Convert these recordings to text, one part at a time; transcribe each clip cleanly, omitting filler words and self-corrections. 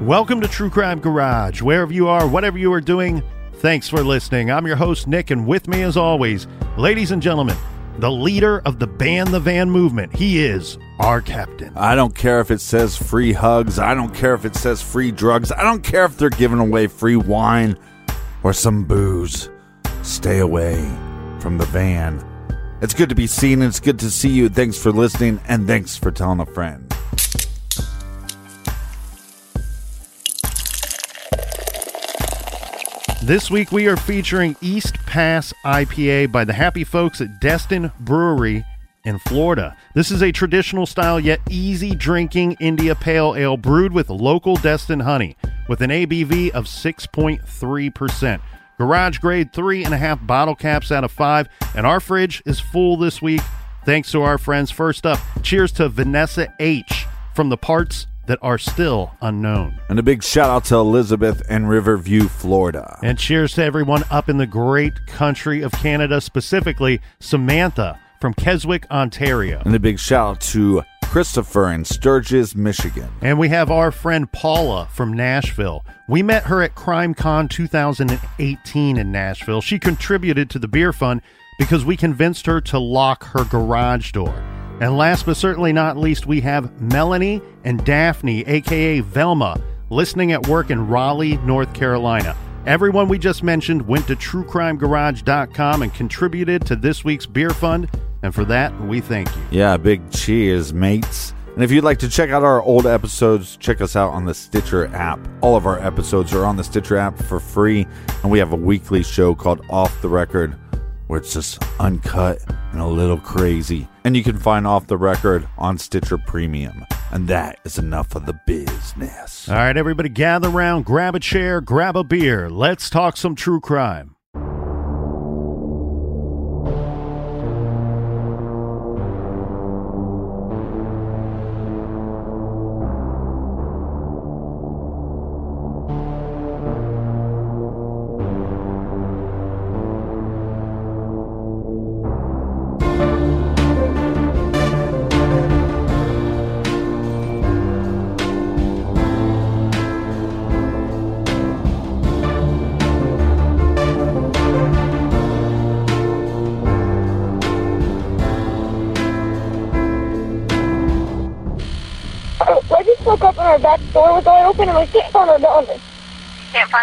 Welcome to True Crime Garage. Wherever you are, whatever you are doing, thanks for listening. I'm your host, Nick, and with me as always, ladies and gentlemen, the leader of the Ban the Van movement. He is our captain. I don't care if it says free hugs. I don't care if it says free drugs. I don't care if they're giving away free wine or some booze. Stay away from the van. It's good to be seen. It's good to see you. Thanks for listening, and thanks for telling a friend. This week we are featuring East Pass IPA by the happy folks at Destin Brewery in Florida. This is a traditional style yet easy drinking India Pale Ale brewed with local Destin honey with an ABV of 6.3%. Garage grade 3.5 bottle caps out of 5, and our fridge is full this week thanks to our friends. First up, cheers to Vanessa H. from the parts that are still unknown. And a big shout out to Elizabeth in Riverview, Florida. And cheers to everyone up in the great country of Canada, specifically Samantha from Keswick, Ontario. And a big shout out to Christopher in Sturges, Michigan. And we have our friend Paula from Nashville. We met her at CrimeCon 2018 in Nashville. She contributed to the beer fund because we convinced her to lock her garage door. And last but certainly not least, we have Melanie and Daphne, a.k.a. Velma, listening at work in Raleigh, North Carolina. Everyone we just mentioned went to truecrimegarage.com and contributed to this week's beer fund. And for that, we thank you. Yeah, big cheers, mates. And if you'd like to check out our old episodes, check us out on the Stitcher app. All of our episodes are on the Stitcher app for free. And we have a weekly show called Off the Record, where it's just uncut and a little crazy. And you can find Off the Record on Stitcher Premium. And that is enough of the business. All right, everybody gather around, grab a chair, grab a beer. Let's talk some true crime.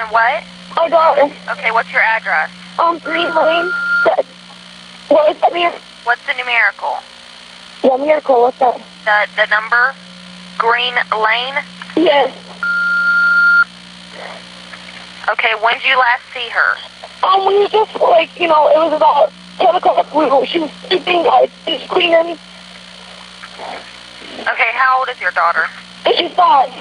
What? My daughter. Okay, what's your address? Green Lane. What is that numerical? What's the numerical? Yeah, numerical, what's that? The number? Green Lane? Yes. Okay, when did you last see her? We were just like, you know, it was about 10 o'clock. She was sleeping, I was cleaning. Okay, how old is your daughter? She's 5.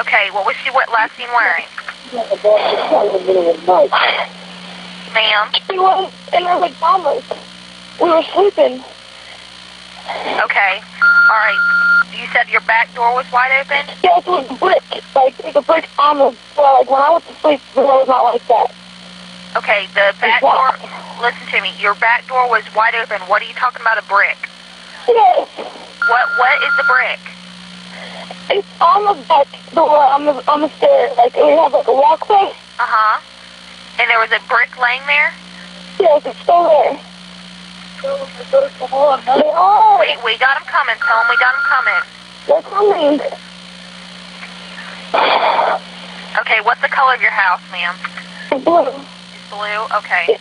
Okay, what was she last seen wearing? Ma'am? She was in her pajamas. We were sleeping. Okay. All right. You said your back door was wide open? Yeah, it was brick. Like, it was brick on the floor. Like, when I went to sleep, the door was not like that. Okay, the back door... Listen to me. Your back door was wide open. What are you talking about, a brick? Yes. What is the brick? It's on the back door, on the stairs. Like, we have, like, a walkway. Uh-huh. And there was a brick laying there? Yes, it's still there. Wait, we got them coming, Tom. We got them coming. They're coming. Okay, what's the color of your house, ma'am? It's blue. It's blue? Okay.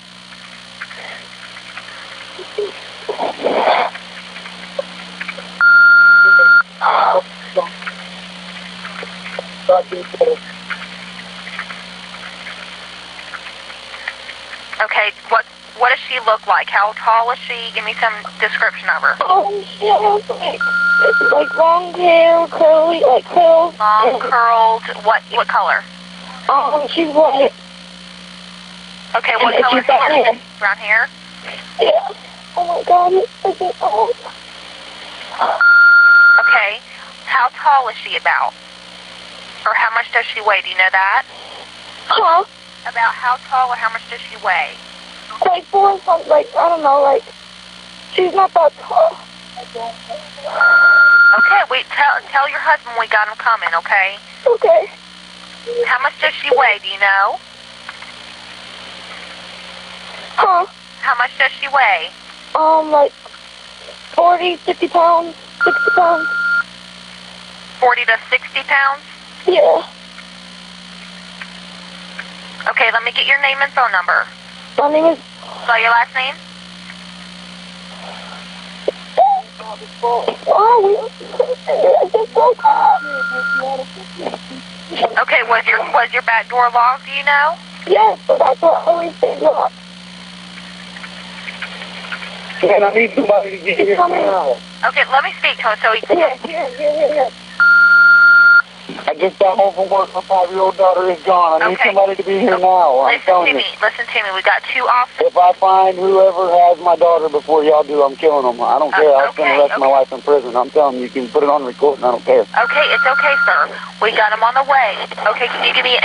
Okay, what does she look like? How tall is she? Give me some description of her. Oh, she has like long hair, curly, like curls. Long, curled. What color? She's white. Okay, what color is her? Brown hair? Yeah. Oh my God, it's freaking old. Okay, how tall is she about? Or how much does she weigh? Do you know that? Huh? About how tall or how much does she weigh? Like 4 or 5, like, I don't know, like, she's not that tall. Okay, wait, tell your husband we got him coming, okay? Okay. How much does she weigh, do you know? Huh? How much does she weigh? Like, 40, 50 pounds, 60 pounds. 40 to 60 pounds? Yeah. Okay, let me get your name and phone number. My name is... So your last name? Okay, was your back door locked, do you know? Yes, the back door always stays locked. And I need somebody to get here now. Okay, let me speak to him so he can... Yeah. I just got home from work. My 5-year-old daughter is gone. I need somebody to be here now. Listen to me. We got 2 officers. If I find whoever has my daughter before y'all do, I'm killing them. I don't care. I'll spend the rest of my life in prison. I'm telling you, you can put it on recording. I don't care. Okay, it's okay, sir. We got them on the way. Okay, can you give me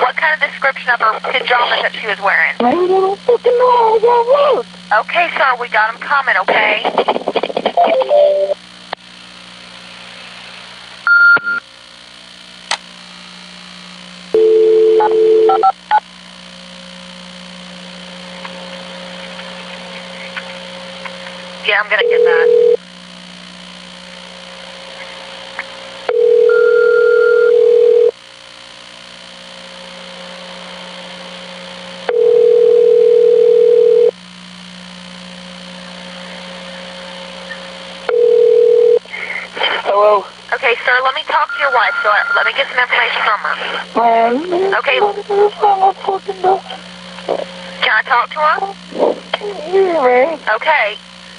what kind of description of her pajamas that she was wearing? I don't fucking know. I got work. Okay, sir. We got them coming, okay? Yeah, I'm going to get that. Hello? Okay, sir, let me talk to your wife. So let me get some information from her. Okay. Can I talk to her? Okay.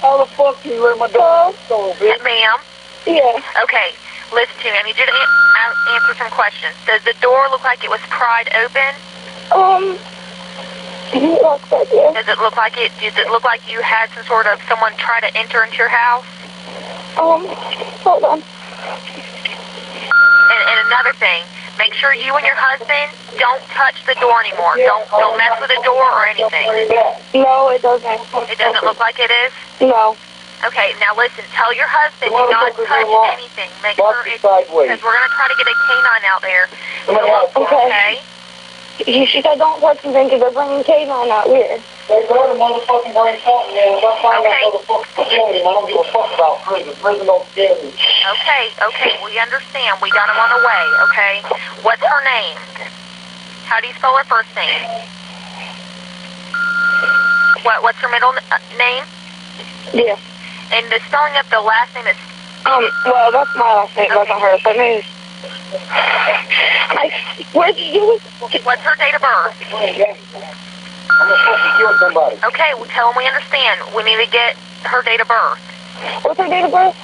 How the fuck do you let my dog go, bitch? Ma'am? Yeah. Okay, listen to me. I need you to answer some questions. Does the door look like it was pried open? Yeah. Does it look like you had some sort of someone try to enter into your house? Hold on. And another thing, make sure you and your husband don't touch the door anymore. Don't mess with the door or anything. No, it doesn't. It doesn't look like it is? No. Okay, now listen, tell your husband do not touch anything. Make sure it's... Because we're going to try to get a canine out there. Okay? She said don't touch anything because they're bringing canine out here. They go to motherfucking Green County, man. If I find that motherfucking facility, I don't give a fuck about prison. Prison don't scare me. Okay, we understand. We got him on the way, okay? What's her name? How do you spell her first name? What's her middle name? Yeah. And the spelling of the last name is... well, that's my last name. Okay. That's not hers. Her name is... What's her date of birth? I'm supposed to kill somebody. Okay, well, tell them we understand. We need to get her date of birth. What's her date of birth?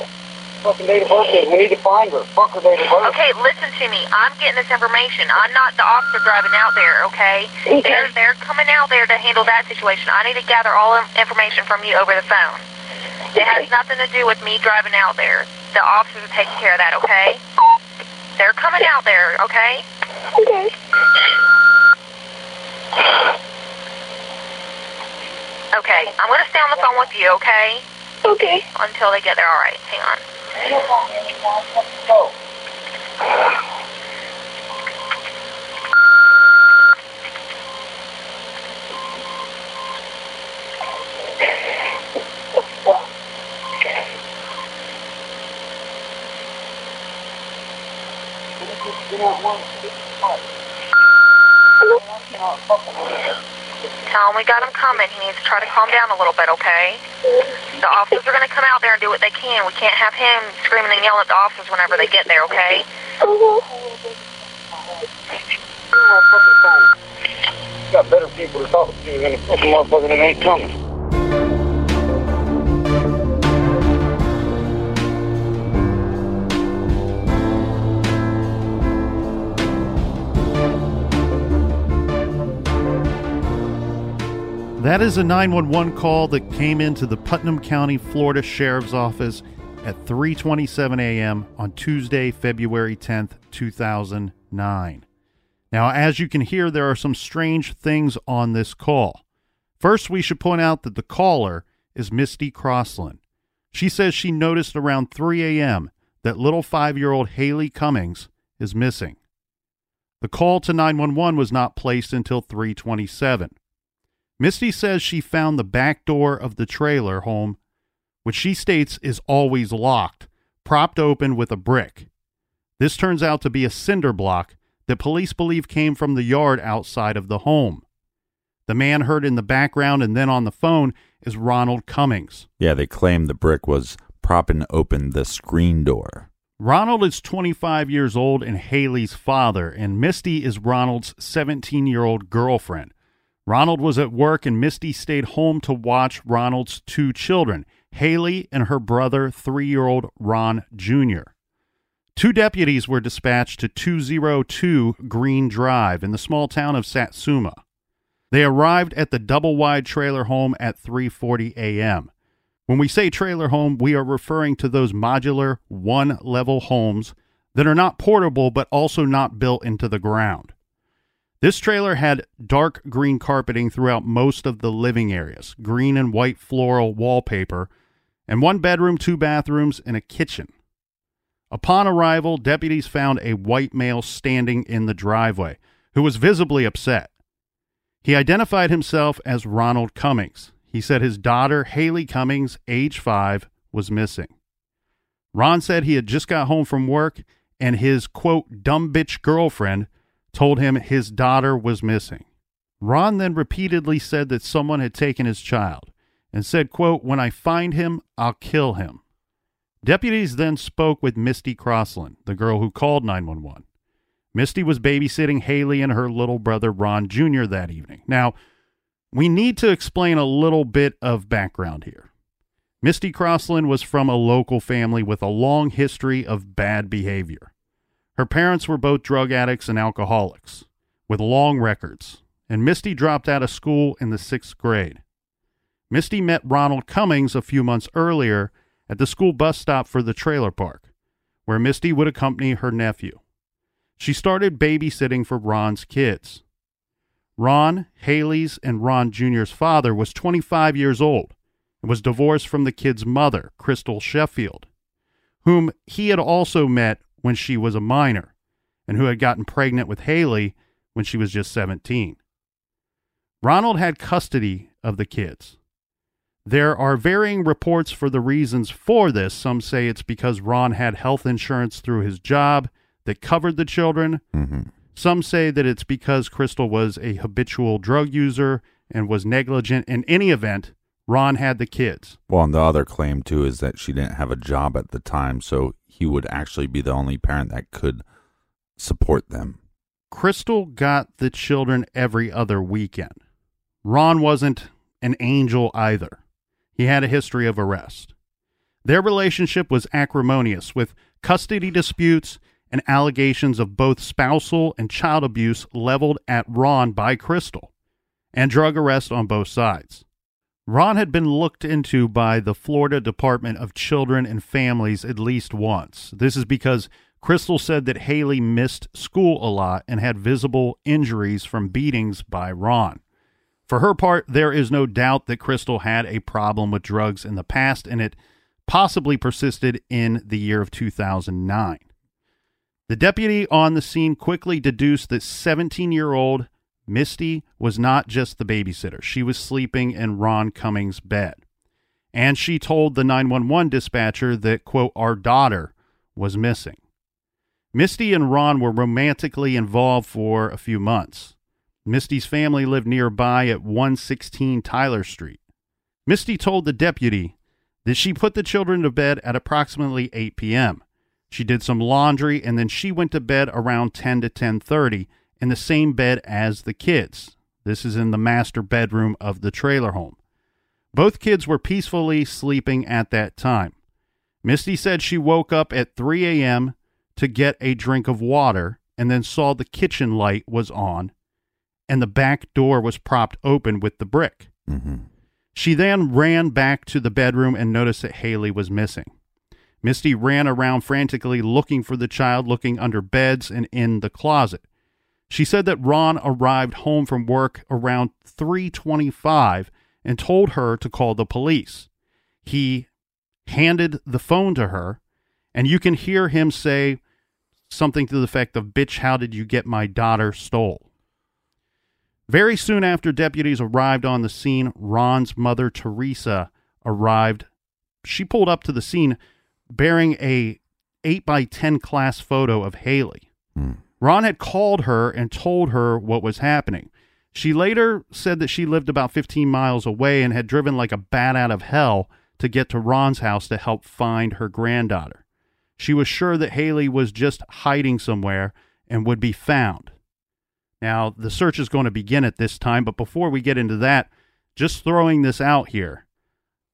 fucking date of birth is. We need to find her. Fuck her date of birth. Okay, listen to me. I'm getting this information. I'm not the officer driving out there, okay? They're coming out there to handle that situation. I need to gather all information from you over the phone. It has nothing to do with me driving out there. The officers are taking care of that, okay? They're coming out there, okay? Okay. Okay, I'm going to stay on the phone with you, okay? Okay. Until they get there, all right, hang on. Tell him we got him coming. He needs to try to calm down a little bit, okay? The officers are going to come out there and do what they can. We can't have him screaming and yelling at the officers whenever they get there, okay? You got better people to talk to than a fucking motherfucker that ain't coming. That is a 911 call that came into the Putnam County, Florida Sheriff's Office at 3:27 a.m. on Tuesday, February 10th, 2009. Now, as you can hear, there are some strange things on this call. First, we should point out that the caller is Misty Croslin. She says she noticed around 3 a.m. that little 5-year-old Haley Cummings is missing. The call to 911 was not placed until 3:27. Misty says she found the back door of the trailer home, which she states is always locked, propped open with a brick. This turns out to be a cinder block that police believe came from the yard outside of the home. The man heard in the background and then on the phone is Ronald Cummings. Yeah, they claim the brick was propping open the screen door. Ronald is 25 years old and Haley's father, and Misty is Ronald's 17-year-old girlfriend. Ronald was at work and Misty stayed home to watch Ronald's two children, Haley and her brother, 3-year-old Ron Jr. Two deputies were dispatched to 202 Green Drive in the small town of Satsuma. They arrived at the double-wide trailer home at 3:40 a.m. When we say trailer home, we are referring to those modular one-level homes that are not portable but also not built into the ground. This trailer had dark green carpeting throughout most of the living areas, green and white floral wallpaper, and one bedroom, two bathrooms, and a kitchen. Upon arrival, deputies found a white male standing in the driveway, who was visibly upset. He identified himself as Ronald Cummings. He said his daughter, Haley Cummings, age 5, was missing. Ron said he had just got home from work, and his, quote, dumb bitch girlfriend told him his daughter was missing. Ron then repeatedly said that someone had taken his child and said, quote, "When I find him, I'll kill him." Deputies then spoke with Misty Croslin, the girl who called 911. Misty was babysitting Haley and her little brother Ron Jr. that evening. Now, we need to explain a little bit of background here. Misty Croslin was from a local family with a long history of bad behavior. Her parents were both drug addicts and alcoholics, with long records, and Misty dropped out of school in the 6th grade. Misty met Ronald Cummings a few months earlier at the school bus stop for the trailer park, where Misty would accompany her nephew. She started babysitting for Ron's kids. Ron, Haley's, and Ron Jr.'s father was 25 years old and was divorced from the kid's mother, Crystal Sheffield, whom he had also met when she was a minor, and who had gotten pregnant with Haley when she was just 17. Ronald had custody of the kids. There are varying reports for the reasons for this. Some say it's because Ron had health insurance through his job that covered the children. Mm-hmm. Some say that it's because Crystal was a habitual drug user and was negligent. In any event, Ron had the kids. Well, and the other claim, too, is that she didn't have a job at the time, so he would actually be the only parent that could support them. Crystal got the children every other weekend. Ron wasn't an angel either. He had a history of arrest. Their relationship was acrimonious, with custody disputes and allegations of both spousal and child abuse leveled at Ron by Crystal, and drug arrest on both sides. Ron had been looked into by the Florida Department of Children and Families at least once. This is because Crystal said that Haley missed school a lot and had visible injuries from beatings by Ron. For her part, there is no doubt that Crystal had a problem with drugs in the past, and it possibly persisted in the year of 2009. The deputy on the scene quickly deduced that 17-year-old Misty was not just the babysitter. She was sleeping in Ron Cummings' bed. And she told the 911 dispatcher that, quote, our daughter was missing. Misty and Ron were romantically involved for a few months. Misty's family lived nearby at 116 Tyler Street. Misty told the deputy that she put the children to bed at approximately 8 p.m. She did some laundry, and then she went to bed around 10 to 10:30 in the same bed as the kids. This is in the master bedroom of the trailer home. Both kids were peacefully sleeping at that time. Misty said she woke up at 3 a.m. to get a drink of water and then saw the kitchen light was on and the back door was propped open with the brick. Mm-hmm. She then ran back to the bedroom and noticed that Haley was missing. Misty ran around frantically looking for the child, looking under beds and in the closet. She said that Ron arrived home from work around 3:25 and told her to call the police. He handed the phone to her, and you can hear him say something to the effect of, bitch, how did you get my daughter stole? Very soon after deputies arrived on the scene, Ron's mother, Teresa, arrived. She pulled up to the scene bearing a 8x10 class photo of Haley. Mm. Ron had called her and told her what was happening. She later said that she lived about 15 miles away and had driven like a bat out of hell to get to Ron's house to help find her granddaughter. She was sure that Haley was just hiding somewhere and would be found. Now, the search is going to begin at this time, but before we get into that, just throwing this out here,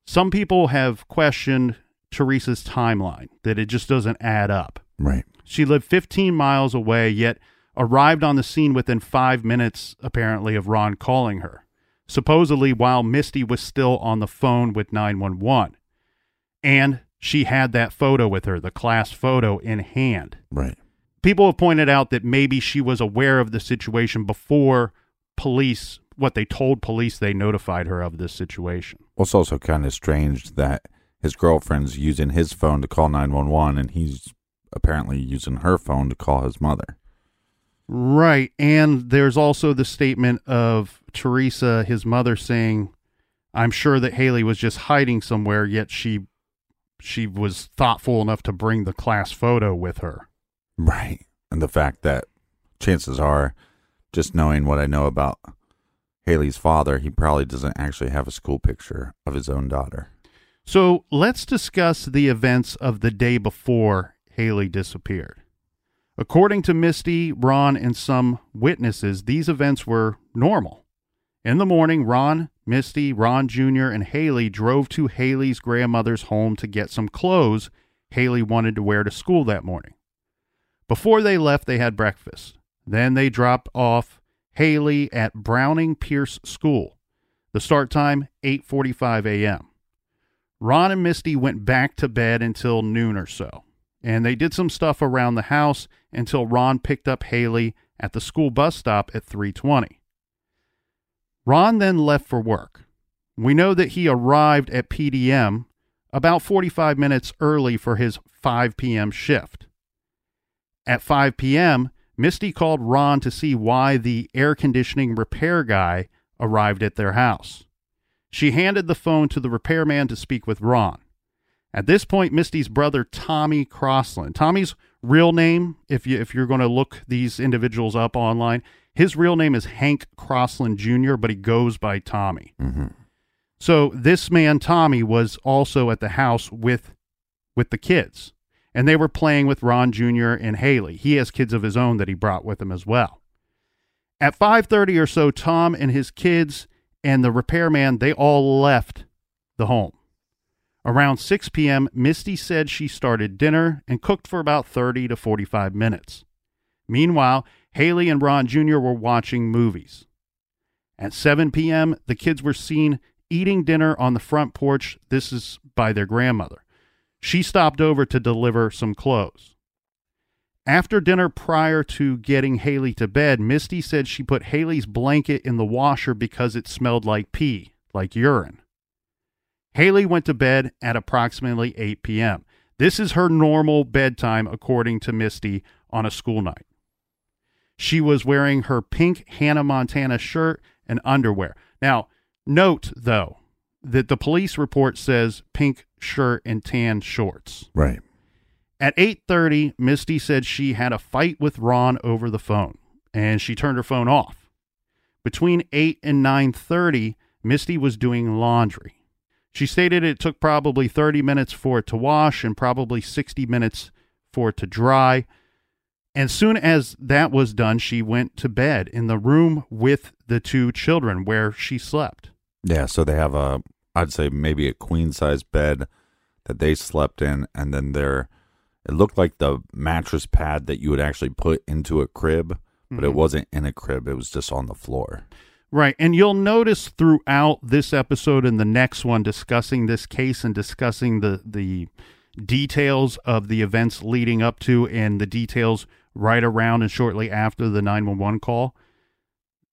some people have questioned Teresa's timeline, that it just doesn't add up. Right. She lived 15 miles away, yet arrived on the scene within 5 minutes, apparently, of Ron calling her, supposedly while Misty was still on the phone with 911. And she had that photo with her, the class photo, in hand. Right. People have pointed out that maybe she was aware of the situation before police, what they told police, they notified her of this situation. Well, it's also kind of strange that his girlfriend's using his phone to call 911 and he's apparently using her phone to call his mother. Right. And there's also the statement of Teresa, his mother, saying, I'm sure that Haley was just hiding somewhere, yet she was thoughtful enough to bring the class photo with her. Right. And the fact that chances are, just knowing what I know about Haley's father, he probably doesn't actually have a school picture of his own daughter. So let's discuss the events of the day before Haley disappeared. According to Misty, Ron, and some witnesses, these events were normal. In the morning, Ron, Misty, Ron Jr., and Haley drove to Haley's grandmother's home to get some clothes Haley wanted to wear to school that morning. Before they left, they had breakfast. Then they dropped off Haley at Browning Pierce School. The start time, 8:45 a.m. Ron and Misty went back to bed until noon or so, and they did some stuff around the house until Ron picked up Haley at the school bus stop at 3:20. Ron then left for work. We know that he arrived at PDM about 45 minutes early for his 5 p.m. shift. At 5 p.m., Misty called Ron to see why the air conditioning repair guy arrived at their house. She handed the phone to the repairman to speak with Ron. At this point, Misty's brother, Tommy Crossland, Tommy's real name, if you're going to look these individuals up online, his real name is Hank Crossland Jr., but he goes by Tommy. Mm-hmm. So this man, Tommy, was also at the house with the kids. And they were playing with Ron Jr. and Haley. He has kids of his own that he brought with him as well. At 5:30 or so, Tom and his kids and the repairman, they all left the home. Around 6 p.m., Misty said she started dinner and cooked for about 30 to 45 minutes. Meanwhile, Haley and Ron Jr. were watching movies. At 7 p.m., the kids were seen eating dinner on the front porch. This is by their grandmother. She stopped over to deliver some clothes. After dinner, prior to getting Haley to bed, Misty said she put Haley's blanket in the washer because it smelled like pee, like urine. Haley went to bed at approximately 8 p.m. This is her normal bedtime, according to Misty, on a school night. She was wearing her pink Hannah Montana shirt and underwear. Now, note, though, that the police report says pink shirt and tan shorts. Right. At 8:30, Misty said she had a fight with Ron over the phone, and she turned her phone off. Between 8 and 9:30, Misty was doing laundry. She stated it took probably 30 minutes for it to wash and probably 60 minutes for it to dry. And soon as that was done, she went to bed in the room with the two children where she slept. Yeah, so they have a, I'd say maybe a queen-size bed that they slept in, and then their, it looked like the mattress pad that you would actually put into a crib, but it wasn't in a crib, it was just on the floor. Right, and you'll notice throughout this episode and the next one discussing this case and discussing the details of the events leading up to and the details right around and shortly after the 911 call,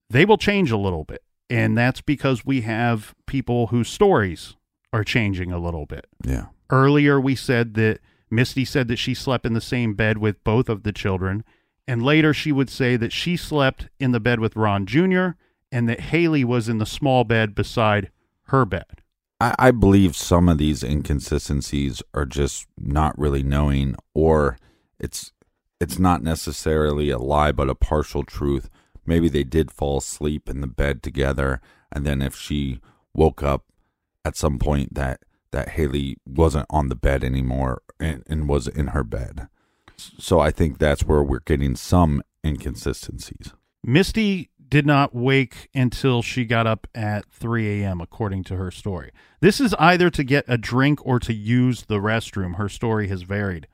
they will change a little bit. And that's because we have people whose stories are changing a little bit. Yeah. Earlier we said that Misty said that she slept in the same bed with both of the children, and later she would say that she slept in the bed with Ron Jr., and that Haley was in the small bed beside her bed. I believe some of these inconsistencies are just not really knowing, or it's not necessarily a lie, but a partial truth. Maybe they did fall asleep in the bed together, and then if she woke up at some point that Haley wasn't on the bed anymore and was in her bed. So I think that's where we're getting some inconsistencies. Misty did not wake until she got up at 3 a.m., according to her story. This is either to get a drink or to use the restroom. Her story has varied.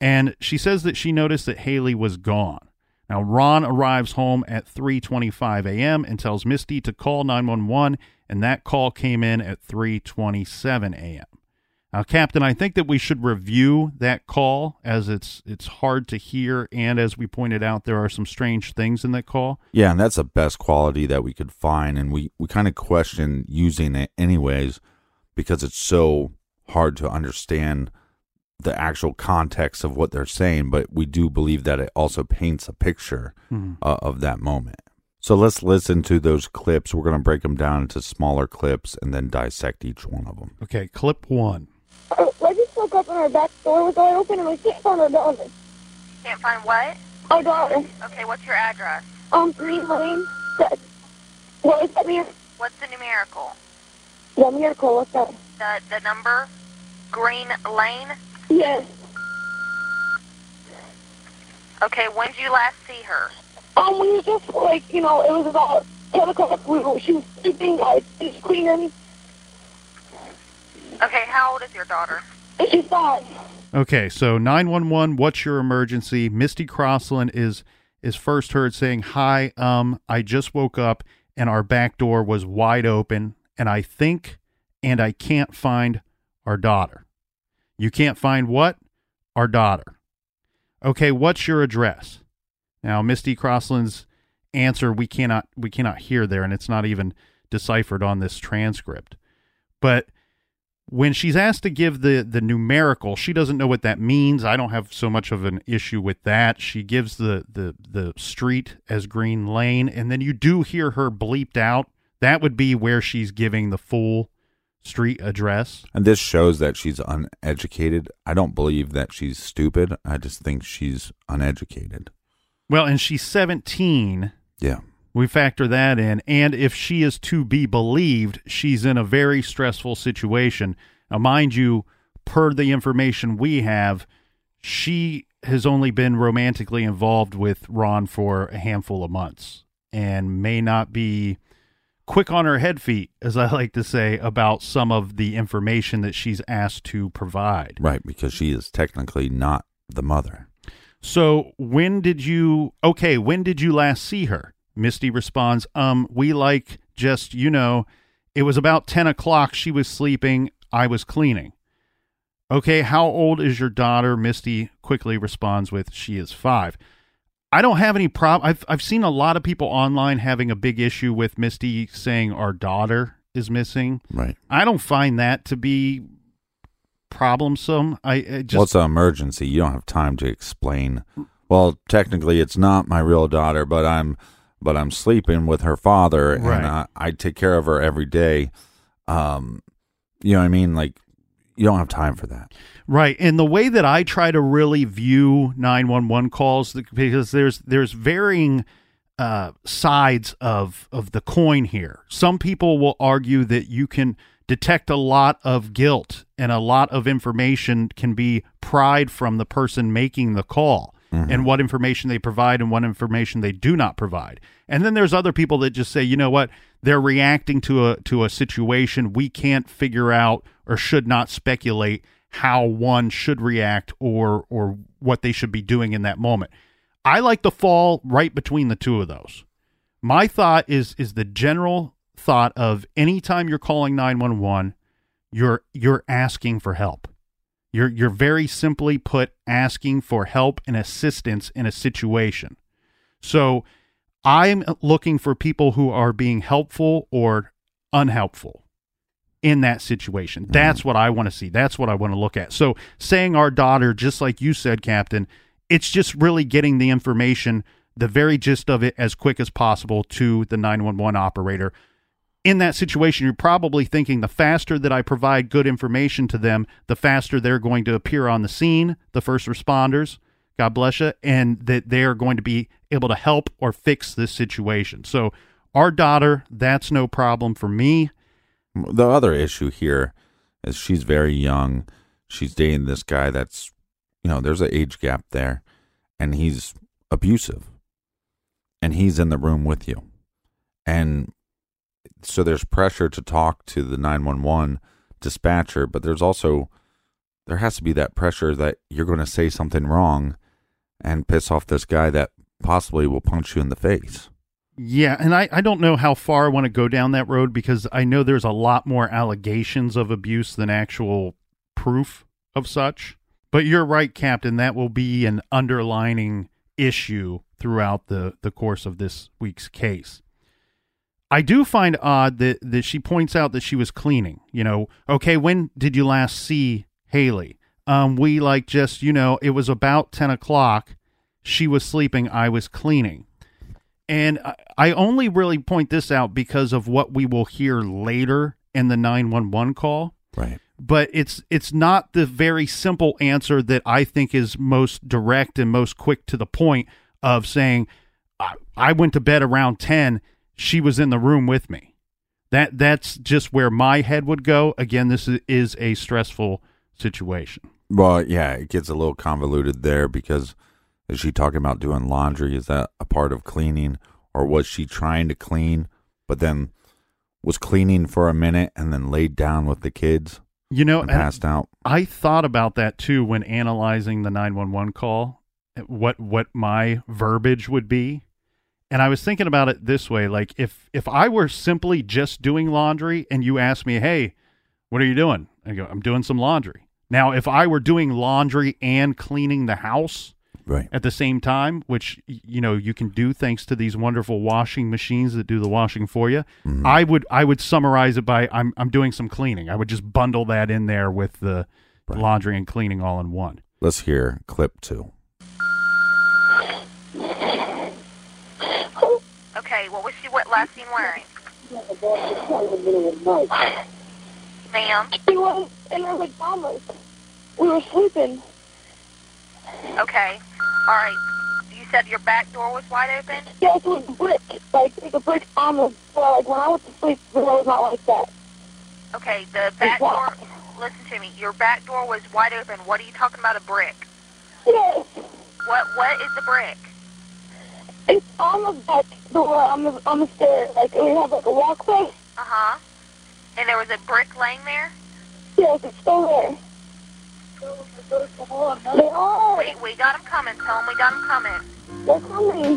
And she says that she noticed that Haley was gone. Now, Ron arrives home at 3:25 a.m. and tells Misty to call 911, and that call came in at 3:27 a.m. Now, Captain, I think that we should review that call, as it's hard to hear, and as we pointed out, there are some strange things in that call. Yeah, and that's the best quality that we could find, and we kind of question using it anyways because it's so hard to understand the actual context of what they're saying, but we do believe that it also paints a picture of that moment. So let's listen to those clips. We're going to break them down into smaller clips and then dissect each one of them. Okay, clip one. I just woke up and our back door was wide open and we can't find our daughter. Can't find what? Our daughter. Okay, what's your address? Green Lane. What is that numerical? What's the numerical? The numerical, what's that? The number? Green Lane? Yes. Okay, when did you last see her? We were just like, you know, it was about 10 o'clock. She was sleeping. I was cleaning. Okay, how old is your daughter? She's 5. Okay, so 911, what's your emergency? Misty Croslin is first heard saying, "Hi, I just woke up and our back door was wide open and I can't find our daughter." You can't find what? Our daughter. Okay, what's your address? Now, Misty Crossland's answer, we cannot hear there, and it's not even deciphered on this transcript. But when she's asked to give the numerical, she doesn't know what that means. I don't have so much of an issue with that. She gives the street as Green Lane, and then you do hear her bleeped out. That would be where she's giving the full street address. And this shows that she's uneducated. I don't believe that she's stupid. I just think she's uneducated. Well, and she's 17. Yeah. We factor that in. And if she is to be believed, she's in a very stressful situation. Now, mind you, per the information we have, she has only been romantically involved with Ron for a handful of months and may not be quick on her head feet, as I like to say, about some of the information that she's asked to provide. Right, because she is technically not the mother. So when did you last see her? Misty responds, it was about 10 o'clock. She was sleeping. I was cleaning. Okay, how old is your daughter? Misty quickly responds with, she is 5. I don't have any problem. I've seen a lot of people online having a big issue with Misty saying our daughter is missing. Right. I don't find that to be problemsome. It's an emergency. You don't have time to explain. Well, technically, it's not my real daughter, but I'm sleeping with her father, and right. I take care of her every day. You know what I mean? Like, you don't have time for that. Right. And the way that I try to really view 911 calls, because there's varying sides of the coin here. Some people will argue that you can detect a lot of guilt and a lot of information can be pried from the person making the call, mm-hmm. and what information they provide and what information they do not provide. And then there's other people that just say, you know what, they're reacting to a situation. We can't figure out or should not speculate how one should react or what they should be doing in that moment. I like to fall right between the two of those. My thought is the general thought of anytime you're calling 911, you're asking for help. You're very simply put asking for help and assistance in a situation. So I'm looking for people who are being helpful or unhelpful in that situation. That's what I want to see. That's what I want to look at. So saying our daughter, just like you said, Captain, it's just really getting the information, the very gist of it, as quick as possible to the 911 operator. In that situation, you're probably thinking the faster that I provide good information to them, the faster they're going to appear on the scene, the first responders, God bless you, and that they're going to be able to help or fix this situation. So our daughter, that's no problem for me. The other issue here is she's very young. She's dating this guy that's, there's an age gap there, and he's abusive, and he's in the room with you. And so there's pressure to talk to the 911 dispatcher, but there's also, there has to be that pressure that you're going to say something wrong and piss off this guy that possibly will punch you in the face. Yeah, and I don't know how far I want to go down that road, because I know there's a lot more allegations of abuse than actual proof of such. But you're right, Captain, that will be an underlining issue throughout the course of this week's case. I do find odd that she points out that she was cleaning. Okay, when did you last see Haley? It was about 10 o'clock. She was sleeping. I was cleaning. And I only really point this out because of what we will hear later in the 911 call. Right. But it's not the very simple answer that I think is most direct and most quick to the point of saying, I went to bed around 10. She was in the room with me. That's just where my head would go. Again, this is a stressful situation. Well, yeah, it gets a little convoluted there, because is she talking about doing laundry? Is that a part of cleaning? Or was she trying to clean, but then was cleaning for a minute and then laid down with the kids and passed out? I thought about that, too, when analyzing the 911 call, what my verbiage would be. And I was thinking about it this way, like if I were simply just doing laundry and you asked me, hey, what are you doing? I go, I'm doing some laundry. Now, if I were doing laundry and cleaning the house right. at the same time, which, you can do thanks to these wonderful washing machines that do the washing for you, mm-hmm. I would summarize it by I'm doing some cleaning. I would just bundle that in there with the right. laundry and cleaning all in one. Let's hear clip 2. Okay, what was she last seen wearing? Ma'am? She was in her pajamas. We were sleeping. Okay. All right. You said your back door was wide open? Yes, it was brick. Like a brick on the floor. Like, when I went to sleep, the door was not like that. Okay, the back door... Listen to me. Your back door was wide open. What are you talking about, a brick? Yes. What is the brick? It's almost like the on the stair. Like, we have, like, a walkway. Uh-huh. And there was a brick laying there? Yes, it's still there. They are. Wait, we got them coming, Tom. We got them coming. They're coming.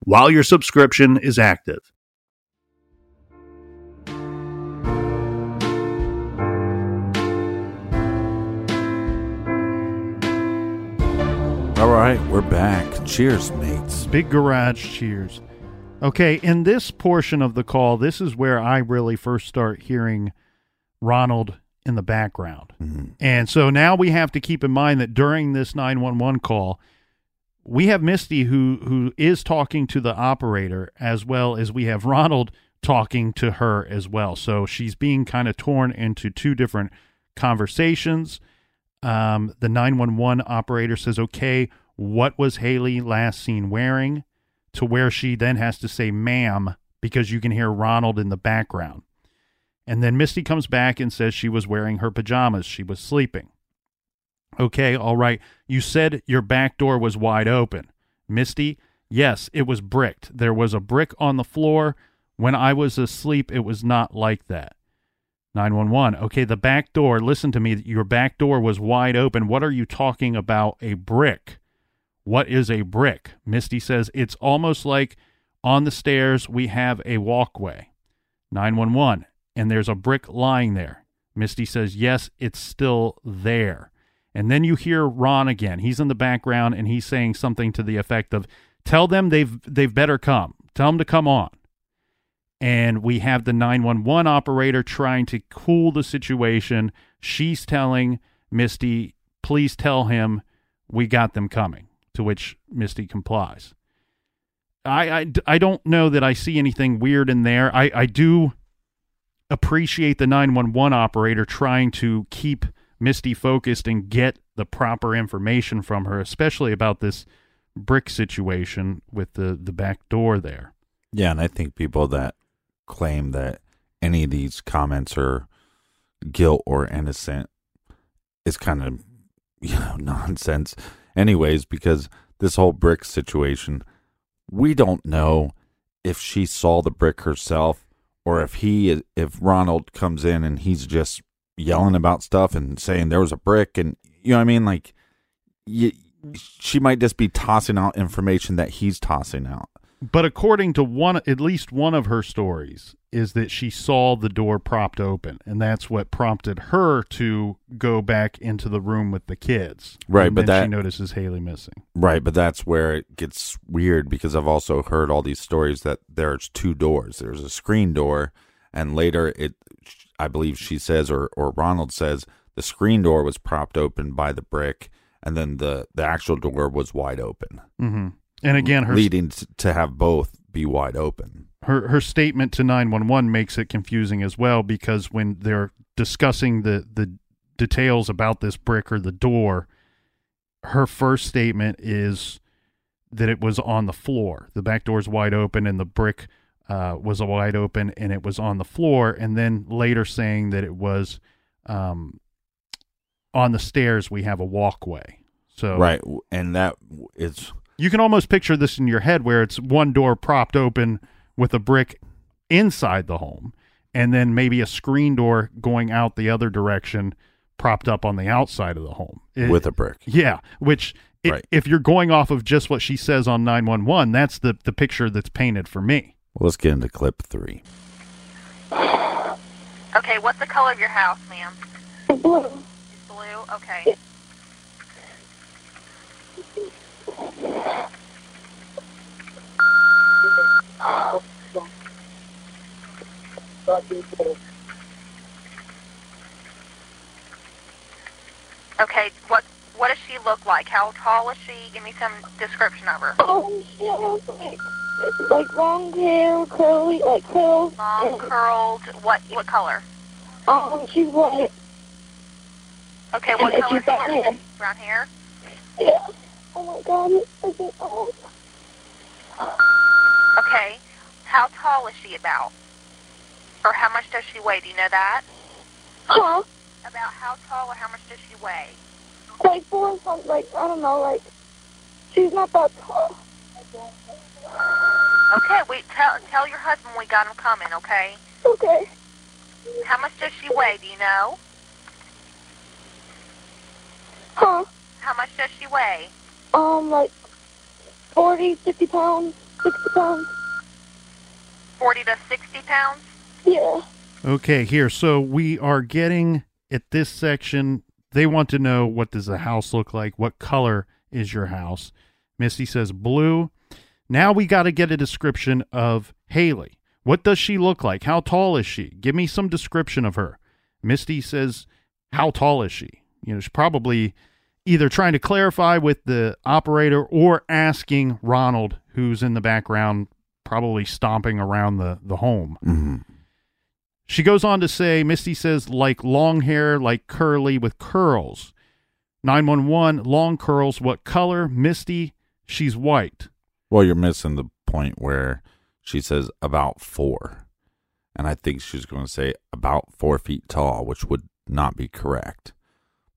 while your subscription is active. All right, we're back. Cheers, mates. Big garage cheers. Okay, in this portion of the call, this is where I really first start hearing Ronald in the background. Mm-hmm. And so now we have to keep in mind that during this 911 call, we have Misty who is talking to the operator, as well as we have Ronald talking to her as well. So she's being kind of torn into two different conversations. The 911 operator says, okay, what was Haley last seen wearing? To where she then has to say, ma'am, because you can hear Ronald in the background. And then Misty comes back and says she was wearing her pajamas. She was sleeping. Okay, all right. You said your back door was wide open. Misty, yes, it was bricked. There was a brick on the floor. When I was asleep, it was not like that. 911. Okay, the back door. Listen to me. Your back door was wide open. What are you talking about? A brick. What is a brick? Misty says, it's almost like on the stairs we have a walkway. 911. And there's a brick lying there. Misty says, yes, it's still there. And then you hear Ron again. He's in the background and he's saying something to the effect of, tell them they've better come. Tell them to come on. And we have the 911 operator trying to cool the situation. She's telling Misty, please tell him we got them coming, to which Misty complies. I don't know that I see anything weird in there. I do appreciate the 911 operator trying to keep Misty focused and get the proper information from her, especially about this brick situation with the back door there. Yeah, and I think people that claim that any of these comments are guilt or innocent is kind of, nonsense anyways, because this whole brick situation, we don't know if she saw the brick herself or if Ronald comes in and he's just yelling about stuff and saying there was a brick, and you know what I mean, like she might just be tossing out information that he's tossing out. But according to at least one of her stories is that she saw the door propped open, and that's what prompted her to go back into the room with the kids. Right, but then she notices Haley missing. Right, but that's where it gets weird, because I've also heard all these stories that there's two doors. There's a screen door, and later I believe she says, or Ronald says, the screen door was propped open by the brick, and then the actual door was wide open. Mm-hmm. And again, leading to have both be wide open. Her statement to 911 makes it confusing as well, because when they're discussing the details about this brick or the door, her first statement is that it was on the floor. The back door's wide open and the brick was wide open and it was on the floor. And then later saying that it was on the stairs. We have a walkway. So right, and that is. You can almost picture this in your head where it's one door propped open with a brick inside the home and then maybe a screen door going out the other direction propped up on the outside of the home. With a brick. Yeah, which right. If you're going off of just what she says on 911, that's the picture that's painted for me. Well, let's get into clip 3. Okay, what's the color of your house, ma'am? Blue. Blue? Okay. Okay, what does she look like? How tall is she? Give me some description of her. Oh, she looks like long hair, curly, like curls. Long, curled. What color? She's white. Okay, what color? She's brown hair. Brown hair? Yeah. Oh my God, it's freaking old. Okay, how tall is she about? Or how much does she weigh? Do you know that? Huh? About how tall or how much does she weigh? Like four or something, like, I don't know, like, she's not that tall. Okay, tell your husband we got him coming, okay? Okay. How much does she weigh, do you know? Huh? How much does she weigh? Like 40, 50 pounds, 60 pounds. 40 to 60 pounds? Yeah. Okay, here, so we are getting at this section. They want to know, what does the house look like? What color is your house? Misty says blue. Now we got to get a description of Haley. What does she look like? How tall is she? Give me some description of her. Misty says, how tall is she? You know, she's probably either trying to clarify with the operator or asking Ronald, who's in the background, probably stomping around the home. Mm-hmm. She goes on to say, Misty says, like long hair, like curly with curls. 911, long curls, what color? Misty, she's white. Well, you're missing the point where she says about four. And I think she's going to say about 4 feet tall, which would not be correct.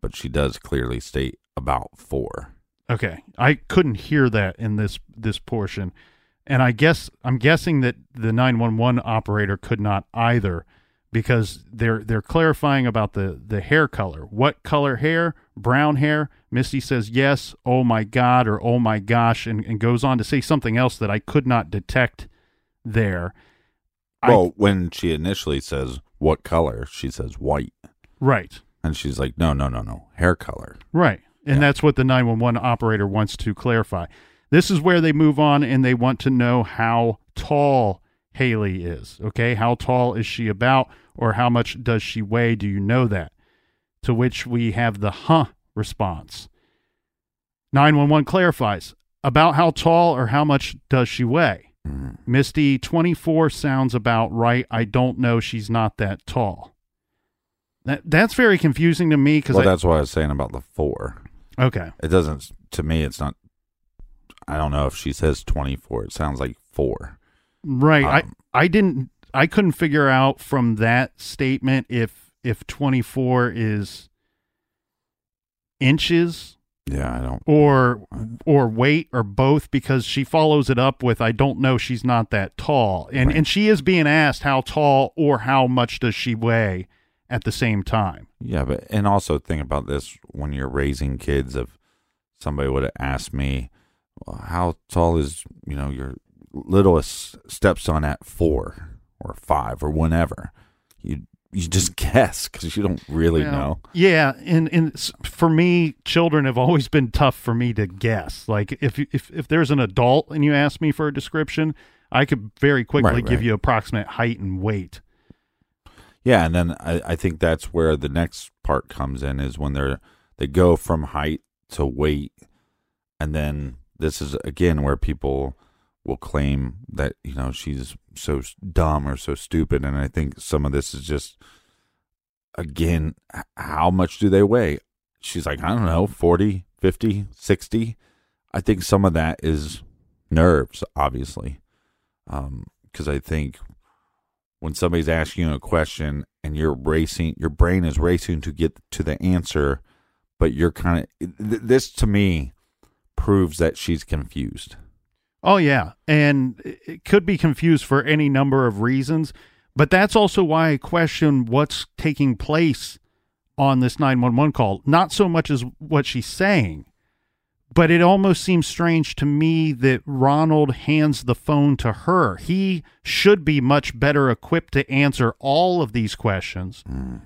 But she does clearly state about four. Okay. I couldn't hear that in this portion. And I'm guessing that the 911 operator could not either, because they're clarifying about the hair color. What color hair? Brown hair? Misty says yes, oh my God, or oh my gosh, and goes on to say something else that I could not detect there. Well, when she initially says what color, she says white. Right. And she's like, no, hair color. Right. And that's what the 911 operator wants to clarify. This is where they move on, and they want to know how tall Haley is, okay? How tall is she about, or how much does she weigh? Do you know that? To which we have the huh response. 911 clarifies, about how tall or how much does she weigh? Mm-hmm. Misty, 24 sounds about right. I don't know. She's not that tall. That's very confusing to me. Well, that's why I was saying about the four. Okay. It doesn't, to me, it's not. I don't know if she says 24. It sounds like four. Right. I couldn't figure out from that statement if 24 is inches. Yeah, I don't. Or weight or both, because she follows it up with, I don't know, she's not that tall. And right. And she is being asked how tall or how much does she weigh at the same time. Yeah, but and also think about this when you're raising kids. If somebody would have asked me, how tall is, your littlest stepson at 4 or 5 or whenever? You just guess because you don't really know. Yeah, and for me, children have always been tough for me to guess. Like if there's an adult and you ask me for a description, I could very quickly give you approximate height and weight. Yeah, and then I think that's where the next part comes in, is when they go from height to weight, and then. This is, again, where people will claim that, she's so dumb or so stupid. And I think some of this is just, again, how much do they weigh? She's like, I don't know, 40, 50, 60. I think some of that is nerves, obviously. Because I think when somebody's asking you a question and you're racing, your brain is racing to get to the answer, but you're kind of, this to me, proves that she's confused. Oh, yeah. And it could be confused for any number of reasons. But that's also why I question what's taking place on this 911 call. Not so much as what she's saying, but it almost seems strange to me that Ronald hands the phone to her. He should be much better equipped to answer all of these questions. Mm.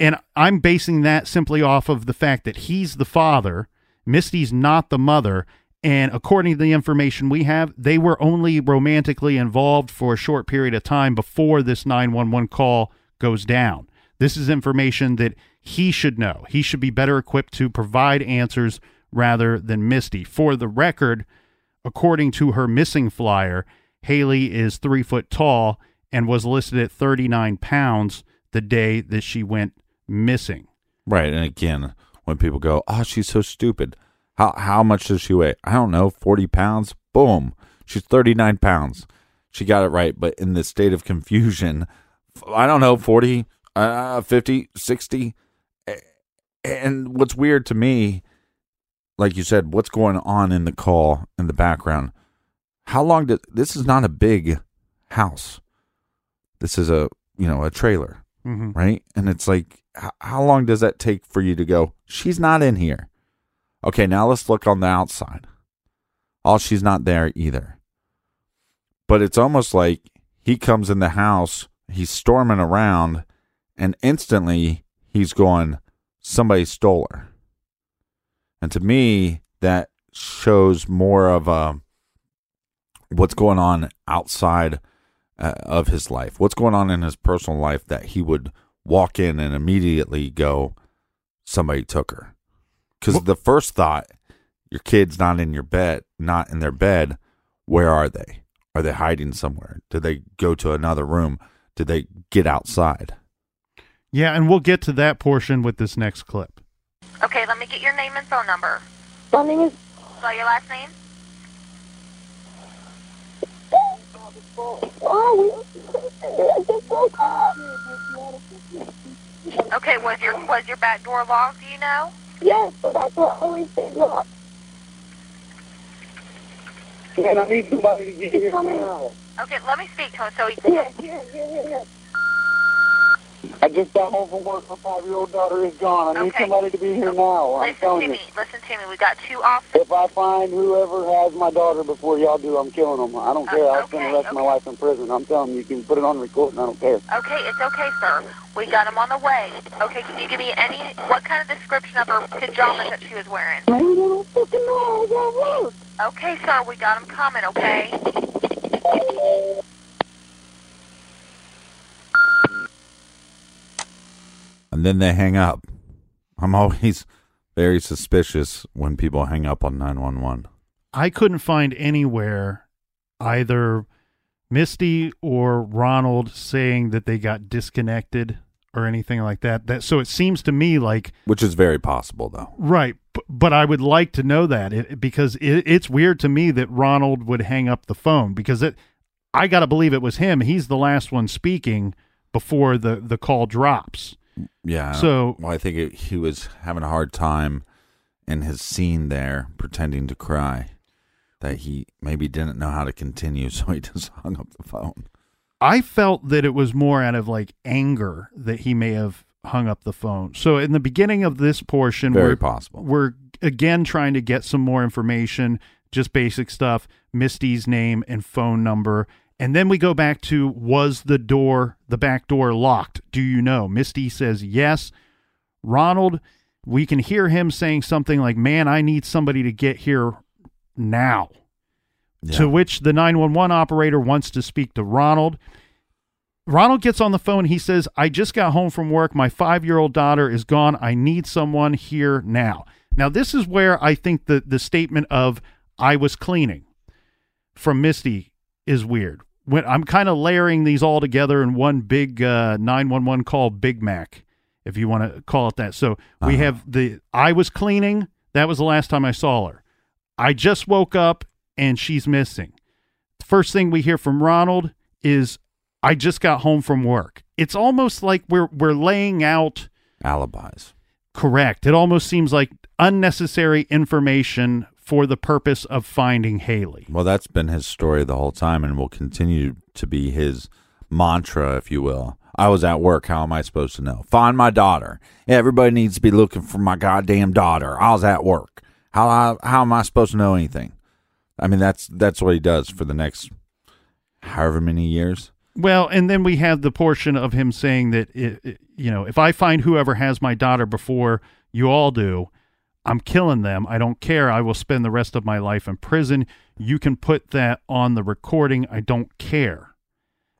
And I'm basing that simply off of the fact that he's the father. Misty's not the mother, And according to the information we have, they were only romantically involved for a short period of time before this 911 call goes down. This is information that he should know. He should be better equipped to provide answers rather than Misty. For the record, according to her missing flyer, Haley is 3 foot tall and was listed at 39 pounds the day that she went missing. Right. And again, when people go, oh, she's so stupid. How much does she weigh? I don't know, 40 pounds? Boom. She's 39 pounds. She got it right. But in the state of confusion, I don't know, 40, 50, 60. And what's weird to me, like you said, what's going on in the call in the background? How long did, this is not a big house. This is a, you know, a trailer, right? And it's like, how long does that take for you to go, she's not in here? Okay, now let's look on the outside. Oh, she's not there either. But it's almost like he comes in the house, he's storming around, and instantly he's going, somebody stole her. And to me, that shows more of what's going on outside of his life. What's going on in his personal life that he would walk in and immediately go, somebody took her. Because the first thought, your kid's not in your bed, not in their bed. Where are they? Are they hiding somewhere? Did they go to another room? Did they get outside? Yeah, and we'll get to that portion with this next clip. Okay, let me get your name and phone number. My name is... So your last name? Okay, was your back door locked, do you know? Yes, but I will always say look. Man, I need somebody to get here now. Okay, let me speak to him so he can... Yeah. I just got home from work. My 5-year-old daughter is gone. I need somebody to be here now. Listen to me. We got two officers. If I find whoever has my daughter before y'all do, I'm killing them. I don't care. I'll spend the rest of my life in prison. I'm telling you, you can put it on record and I don't care. Okay, it's okay, sir. We got them on the way. Okay, can you give me what kind of description of her pajamas that she was wearing? I don't fucking know. I got work. Okay, sir, we got them coming, okay? And then they hang up. I'm always very suspicious when people hang up on 911. I couldn't find anywhere either Misty or Ronald saying that they got disconnected or anything like that. So it seems to me like... Which is very possible, though. Right. But I would like to know that because it's weird to me that Ronald would hang up the phone because I got to believe it was him. He's the last one speaking before the call drops. Yeah. So, well, I think he was having a hard time in his scene there, pretending to cry, that he maybe didn't know how to continue, so he just hung up the phone. I felt that it was more out of like anger that he may have hung up the phone. So in the beginning of this portion, we're again trying to get some more information, just basic stuff, Misty's name and phone number. And then we go back to, was the back door locked? Do you know? Misty says yes. Ronald, we can hear him saying something like, man, I need somebody to get here now. Yeah. To which the 911 operator wants to speak to Ronald. Ronald gets on the phone. He says, I just got home from work. My 5-year-old daughter is gone. I need someone here now. Now, this is where I think the statement of I was cleaning from Misty is weird. When I'm kind of layering these all together in one big 911 call Big Mac, if you want to call it that. So we have the I was cleaning. That was the last time I saw her. I just woke up and she's missing. The first thing we hear from Ronald is I just got home from work. It's almost like we're laying out alibis. Correct. It almost seems like unnecessary information for the purpose of finding Haley. Well, that's been his story the whole time and will continue to be his mantra, if you will. I was at work. How am I supposed to know? Find my daughter. Everybody needs to be looking for my goddamn daughter. I was at work. How am I supposed to know anything? I mean, that's what he does for the next however many years. Well, and then we have the portion of him saying that, if I find whoever has my daughter before you all do, I'm killing them. I don't care. I will spend the rest of my life in prison. You can put that on the recording. I don't care.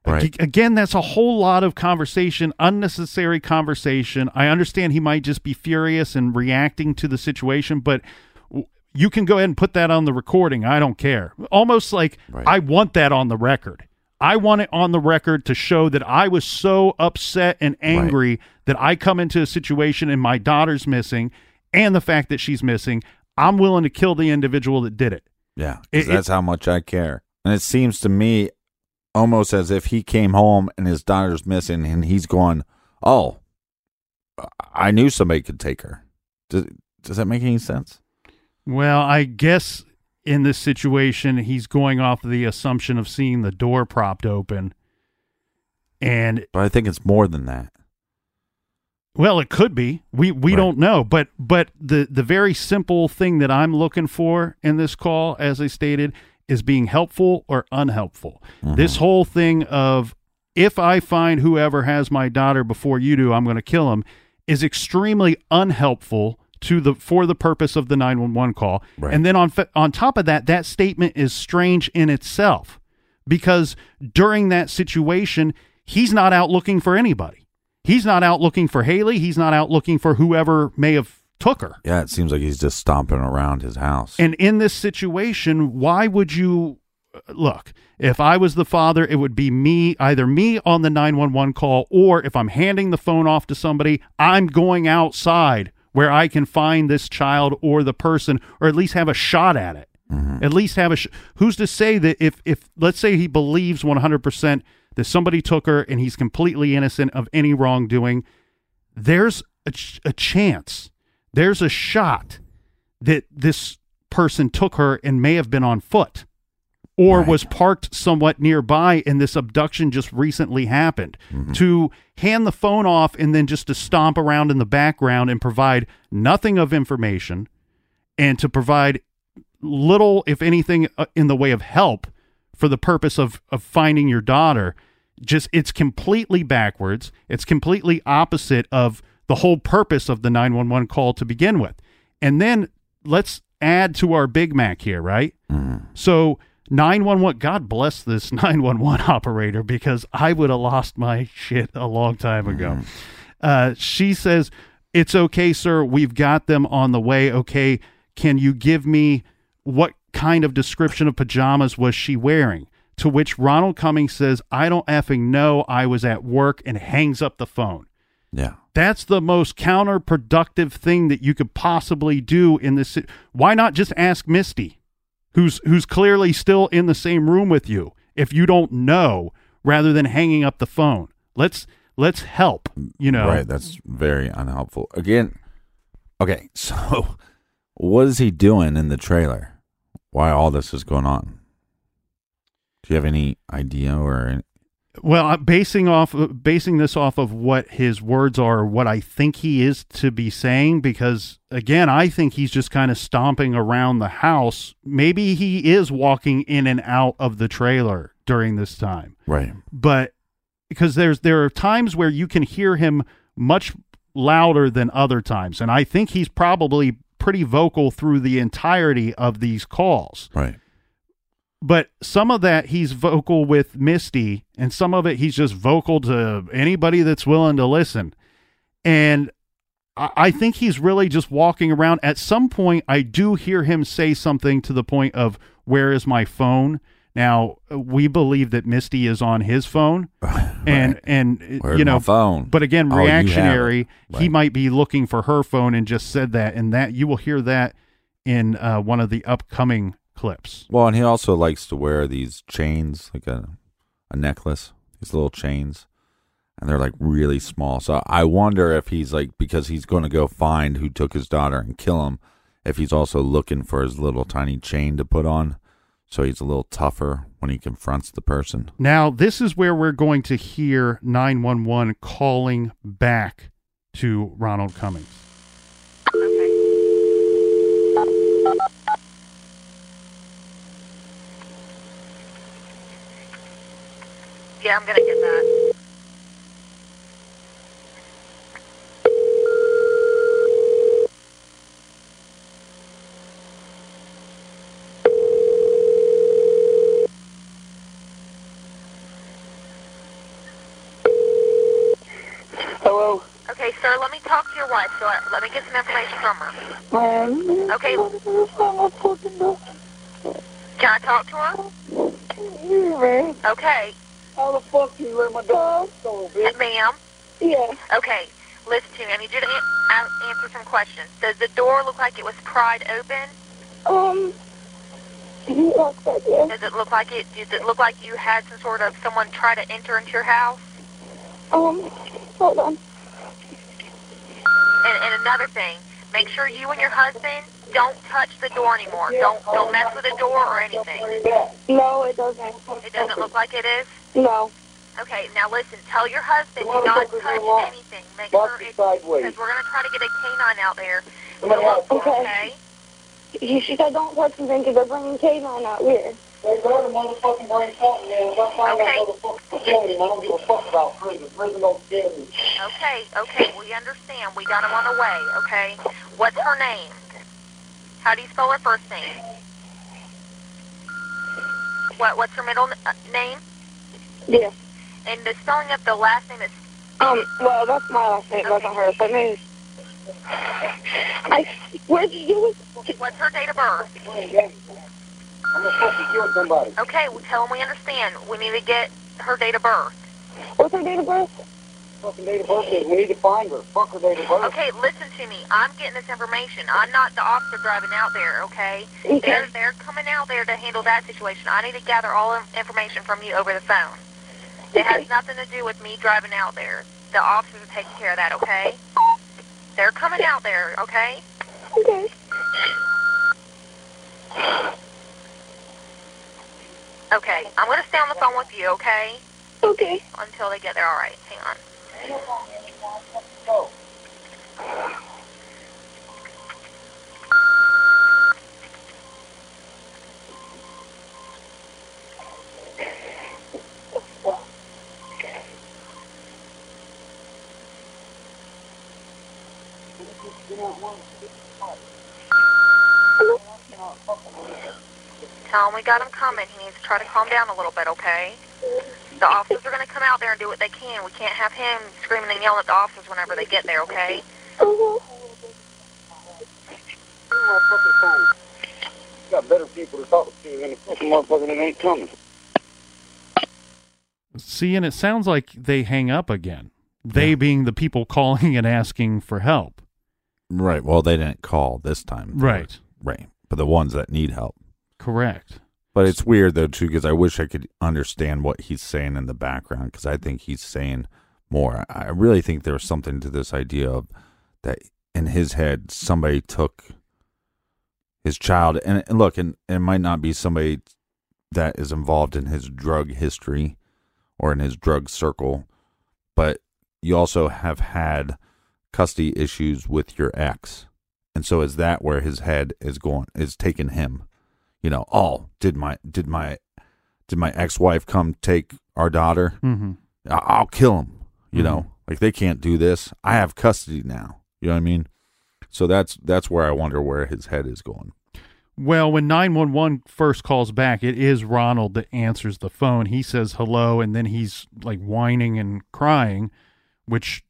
Right. Again, that's a whole lot of conversation, unnecessary conversation. I understand he might just be furious and reacting to the situation, but you can go ahead and put that on the recording. I don't care. Almost like, right, I want that on the record. I want it on the record to show that I was so upset and angry, right, that I come into a situation and my daughter's missing, and the fact that she's missing, I'm willing to kill the individual that did it. Yeah, because that's how much I care. And it seems to me almost as if he came home and his daughter's missing and he's going, oh, I knew somebody could take her. Does that make any sense? Well, I guess in this situation, he's going off the assumption of seeing the door propped open. But I think it's more than that. Well, it could be. We don't know. But the very simple thing that I'm looking for in this call, as I stated, is being helpful or unhelpful. Mm-hmm. This whole thing of, if I find whoever has my daughter before you do, I'm going to kill him, is extremely unhelpful for the purpose of the 911 call. Right. And then on top of that, that statement is strange in itself, because during that situation, he's not out looking for anybody. He's not out looking for Haley. He's not out looking for whoever may have took her. Yeah, it seems like he's just stomping around his house. And in this situation, why would you look? If I was the father, it would be either me on the 911 call, or if I'm handing the phone off to somebody, I'm going outside where I can find this child or the person, or at least have a shot at it. Mm-hmm. At least have who's to say that if let's say he believes 100% that somebody took her and he's completely innocent of any wrongdoing, there's a chance, there's a shot that this person took her and may have been on foot or was parked somewhat nearby, and this abduction just recently happened. Mm-hmm. To hand the phone off and then just to stomp around in the background and provide nothing of information, and to provide little, if anything, in the way of help for the purpose of finding your daughter, just, it's completely backwards. It's completely opposite of the whole purpose of the 911 call to begin with. And then let's add to our Big Mac here, right? Mm. So 911, God bless this 911 operator, because I would have lost my shit a long time ago. Mm. She says, it's okay, sir. We've got them on the way. Okay. Can you give me what kind of description of pajamas was she wearing? To which Ronald Cummings says, I don't effing know. I was at work, and hangs up the phone. Yeah. That's the most counterproductive thing that you could possibly do in this. Why not just ask Misty, who's clearly still in the same room with you, if you don't know, rather than hanging up the phone? Let's help, you know. Right, that's very unhelpful. Again, okay, so what is he doing in the trailer? Why all this is going on? Do you have any idea Well, I'm basing this off of what his words are, what I think he is to be saying, because, again, I think he's just kind of stomping around the house. Maybe he is walking in and out of the trailer during this time. Right. But because there are times where you can hear him much louder than other times, and I think he's probably pretty vocal through the entirety of these calls. Right. But some of that he's vocal with Misty, and some of it he's just vocal to anybody that's willing to listen. And I think he's really just walking around. At some point, I do hear him say something to the point of, where is my phone? Now, we believe that Misty is on his phone, and where's, you know, my phone? But again, reactionary, he might be looking for her phone and just said that, and that you will hear that in one of the upcoming clips. Well, and he also likes to wear these chains, like a necklace, these little chains, and they're like really small. So I wonder if he's like, because he's going to go find who took his daughter and kill him, if he's also looking for his little tiny chain to put on, so he's a little tougher when he confronts the person. Now, this is where we're going to hear 911 calling back to Ronald Cummings. Yeah, I'm going to get that. wife, so let me get some information from her. Okay. Can I talk to her? Okay. How the fuck do you let my dog go, bitch? Ma'am? Yeah. Okay, listen to me. I need you to answer some questions. Does the door look like it was pried open? Yeah. Does it look like you had some sort of someone try to enter into your house? Hold on. And another thing, make sure you and your husband don't touch the door anymore. Don't mess with the door or anything. No, it doesn't. It doesn't look like it is? No. Okay, now listen, tell your husband do not touch anything. Make sure it's sideways. Because we're going to try to get a canine out there. Okay. She said don't touch anything because they're bringing canine out here. They go to motherfucking bring something, man. Let's find out motherfucking candy. I don't give a fuck about prison. Prison don't scare me. Okay, we understand. We got him on the way, okay? What's her name? How do you spell her first name? What's her middle name? Yeah. And the spelling of the last name is... well, that's my last name. That's not her. Her name is... What's her date of birth? I'm going to fucking kill somebody. Okay, well, tell them we understand. We need to get her date of birth. What's her date of birth? Fucking date of birth is. We need to find her. Fuck her date of birth. Okay, listen to me. I'm getting this information. I'm not the officer driving out there, okay? Okay. They're coming out there to handle that situation. I need to gather all information from you over the phone. Okay. It has nothing to do with me driving out there. The officers are taking care of that, okay? They're coming out there, okay? Okay. Okay, I'm going to stay on the phone with you, okay? Okay. Until they get there, all right. Hang on. Tell him we got him coming. He needs to try to calm down a little bit, okay? The officers are going to come out there and do what they can. We can't have him screaming and yelling at the officers whenever they get there, okay? Mm-hmm. You got better people to talk to than the fucking motherfucker that ain't coming. See, and it sounds like they hang up again. They being the people calling and asking for help. Right. Well, they didn't call this time. Right. Right. But the ones that need help. Correct. But it's weird, though, too, because I wish I could understand what he's saying in the background, because I think he's saying more. I really think there's something to this idea of that in his head, somebody took his child. And look, and it might not be somebody that is involved in his drug history or in his drug circle, but you also have had custody issues with your ex. And so is that where his head is going, is taking him? You know, did my ex-wife come take our daughter? Mm-hmm. I'll kill him. You know, like they can't do this. I have custody now. You know what I mean? So that's where I wonder where his head is going. Well, when 911 first calls back, it is Ronald that answers the phone. He says hello, and then he's like whining and crying, which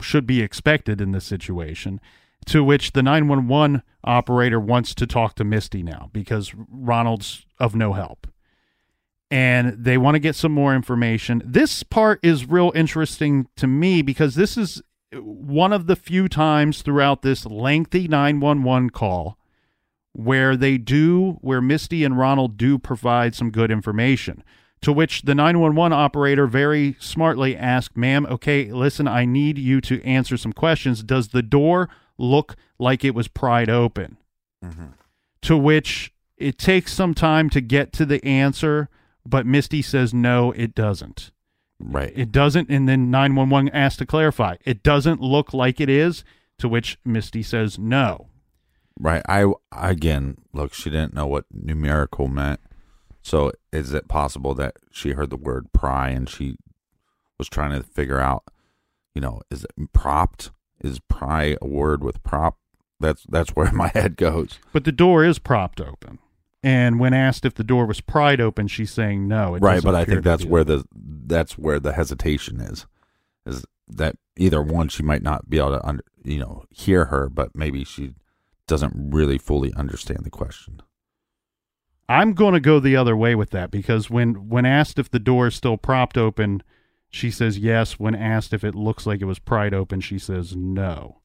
should be expected in this situation. To which the 911 operator wants to talk to Misty now because Ronald's of no help. And they want to get some more information. This part is real interesting to me because this is one of the few times throughout this lengthy 911 call where Misty and Ronald do provide some good information. To which the 911 operator very smartly asked, "Ma'am, okay, listen, I need you to answer some questions. Does the door look like it was pried open?" Mm-hmm. To which it takes some time to get to the answer, but Misty says, no, it doesn't. Right. It doesn't. And then 911 asks to clarify. It doesn't look like it is, to which Misty says no. Right. Again, look, she didn't know what numerical meant. So is it possible that she heard the word pry and she was trying to figure out, you know, is it propped? Is pry a word with prop? That's where my head goes. But the door is propped open. And when asked if the door was pried open, she's saying no. Right, but I think that's where the hesitation is. Is that either one, she might not be able to, you know, hear her, but maybe she doesn't really fully understand the question. I'm going to go the other way with that, because when asked if the door is still propped open, she says yes. When asked if it looks like it was pried open, she says no.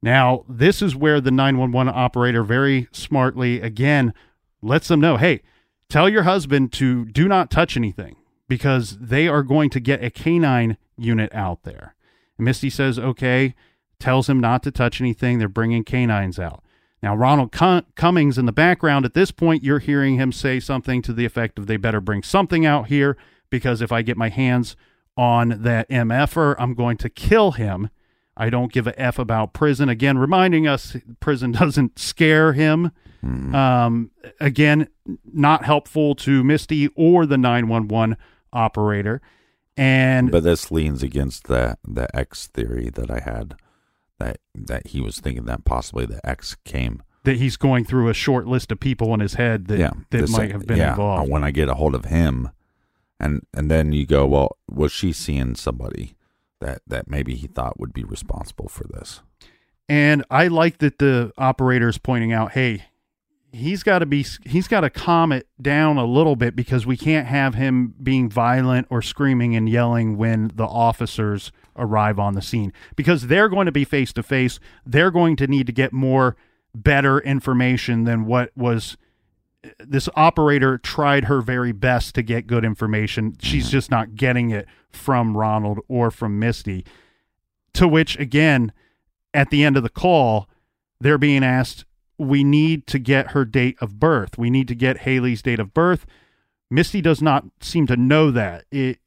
Now, this is where the 911 operator very smartly, again, lets them know, hey, tell your husband to do not touch anything, because they are going to get a canine unit out there. And Misty says, okay, tells him not to touch anything. They're bringing canines out. Now, Ronald Cummings in the background, at this point, you're hearing him say something to the effect of, they better bring something out here, because if I get my hands on that MFer, I'm going to kill him. I don't give a F about prison. Again, reminding us prison doesn't scare him. Again, not helpful to Misty or the 911 operator. But this leans against the X theory that I had, that he was thinking that possibly the X came. That he's going through a short list of people in his head that might have been involved. When I get a hold of him, and then you go, well, was she seeing somebody that maybe he thought would be responsible for this? And I like that the operator's pointing out, hey, he's got to calm it down a little bit, because we can't have him being violent or screaming and yelling when the officers arrive on the scene, because they're going to be face to face. They're going to need to get more better information than what was. This operator tried her very best to get good information. She's just not getting it from Ronald or from Misty, to which, again, at the end of the call, they're being asked, we need to get her date of birth. We need to get Haley's date of birth. Misty does not seem to know that. It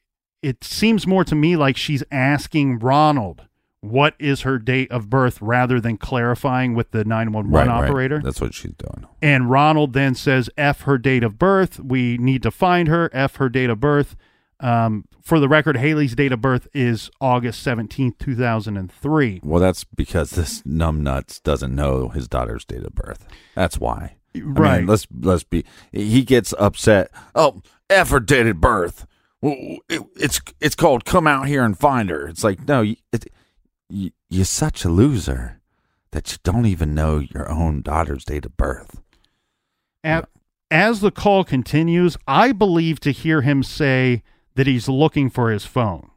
seems more to me like she's asking Ronald, what is her date of birth, rather than clarifying with the 911 operator. Right. That's what she's doing. And Ronald then says, F her date of birth. We need to find her. F her date of birth. For the record, Haley's date of birth is August 17th, 2003. Well, that's because this numbnuts doesn't know his daughter's date of birth. That's why. Right. I mean, let's be. He gets upset. Oh, F her date of birth. It's called come out here and find her. It's like, no. You're such a loser that you don't even know your own daughter's date of birth. As the call continues, I believe to hear him say that he's looking for his phone,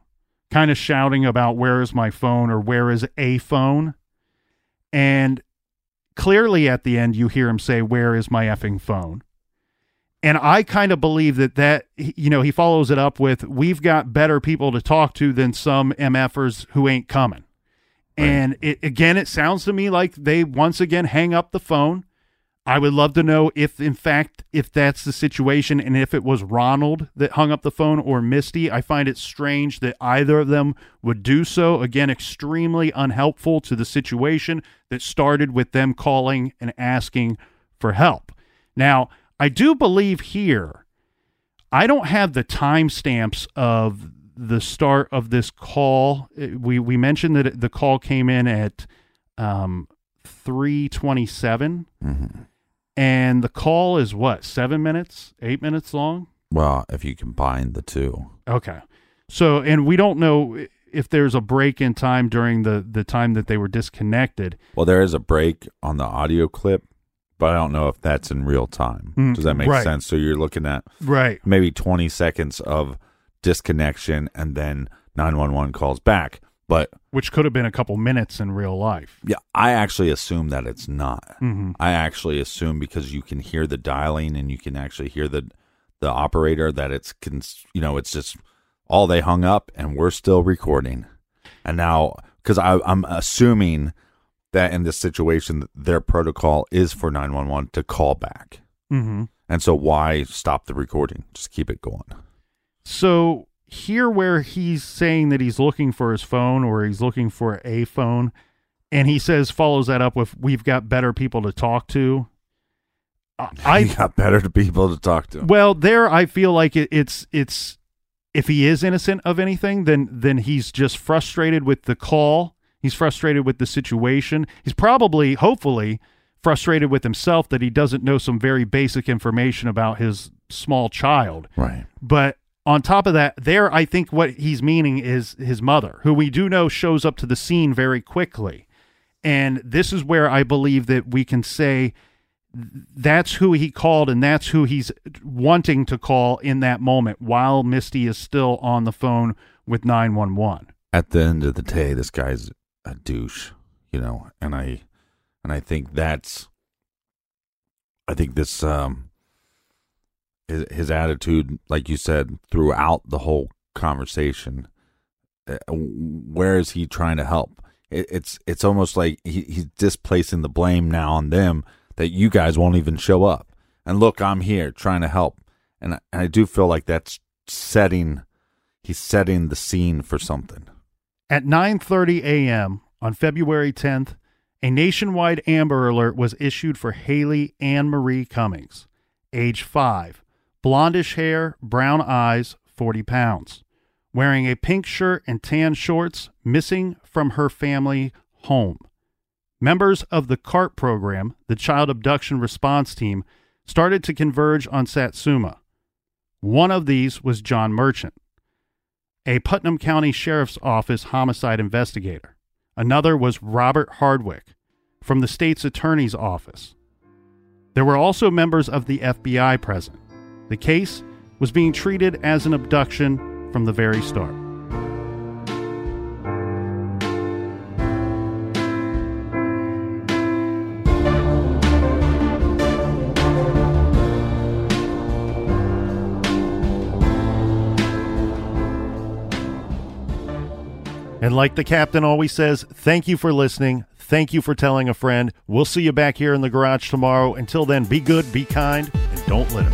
kind of shouting about, where is my phone, or where is a phone? And clearly at the end, you hear him say, where is my effing phone? And I kind of believe that, you know, he follows it up with, we've got better people to talk to than some MFers who ain't coming. Right. And it sounds to me like they once again hang up the phone. I would love to know if that's the situation, and if it was Ronald that hung up the phone or Misty. I find it strange that either of them would do so. Again, extremely unhelpful to the situation that started with them calling and asking for help. Now, I do believe here, I don't have the timestamps of the start of this call. We mentioned that the call came in at 3:27, and the call is what, 7 minutes, 8 minutes long? Well, if you combine the two. Okay. So, and we don't know if there's a break in time during the time that they were disconnected. Well, there is a break on the audio clip, but I don't know if that's in real time. Does that make sense? So you're looking at maybe 20 seconds of disconnection, and then 911 calls back. But which could have been a couple minutes in real life. Yeah, I actually assume that it's not. I actually assume, because you can hear the dialing and you can actually hear the operator, that it's just all, they hung up and we're still recording. And now, because I'm assuming that in this situation, their protocol is for 911 to call back. And so why stop the recording? Just keep it going. So here, where he's saying that he's looking for his phone, or he's looking for a phone, and he says, follows that up with, we've got better people to talk to. I got better people to talk to. Well, there, I feel like it's if he is innocent of anything, then he's just frustrated with the call. He's frustrated with the situation. He's probably, hopefully, frustrated with himself that he doesn't know some very basic information about his small child. Right. But On top of that, there, I think what he's meaning is his mother, who we do know shows up to the scene very quickly. And this is where I believe that we can say that's who he called and that's who he's wanting to call in that moment while Misty is still on the phone with 911. At the end of the day, this guy's a douche, you know, and I think that's, I think this, his attitude, like you said, throughout the whole conversation, where is he trying to help? It's almost like he's displacing the blame now on them, that you guys won't even show up. And look, I'm here trying to help. And I do feel like that's he's setting the scene for something. At 9:30 a.m. on February 10th, a nationwide Amber Alert was issued for Haley Ann Marie Cummings, age 5, blondish hair, brown eyes, 40 pounds, wearing a pink shirt and tan shorts, missing from her family home. Members of the CART program, the Child Abduction Response Team, started to converge on Satsuma. One of these was John Merchant, a Putnam County Sheriff's Office homicide investigator. Another was Robert Hardwick from the state's attorney's office. There were also members of the FBI present. The case was being treated as an abduction from the very start. And like the captain always says, thank you for listening. Thank you for telling a friend. We'll see you back here in the garage tomorrow. Until then, be good, be kind, and don't litter.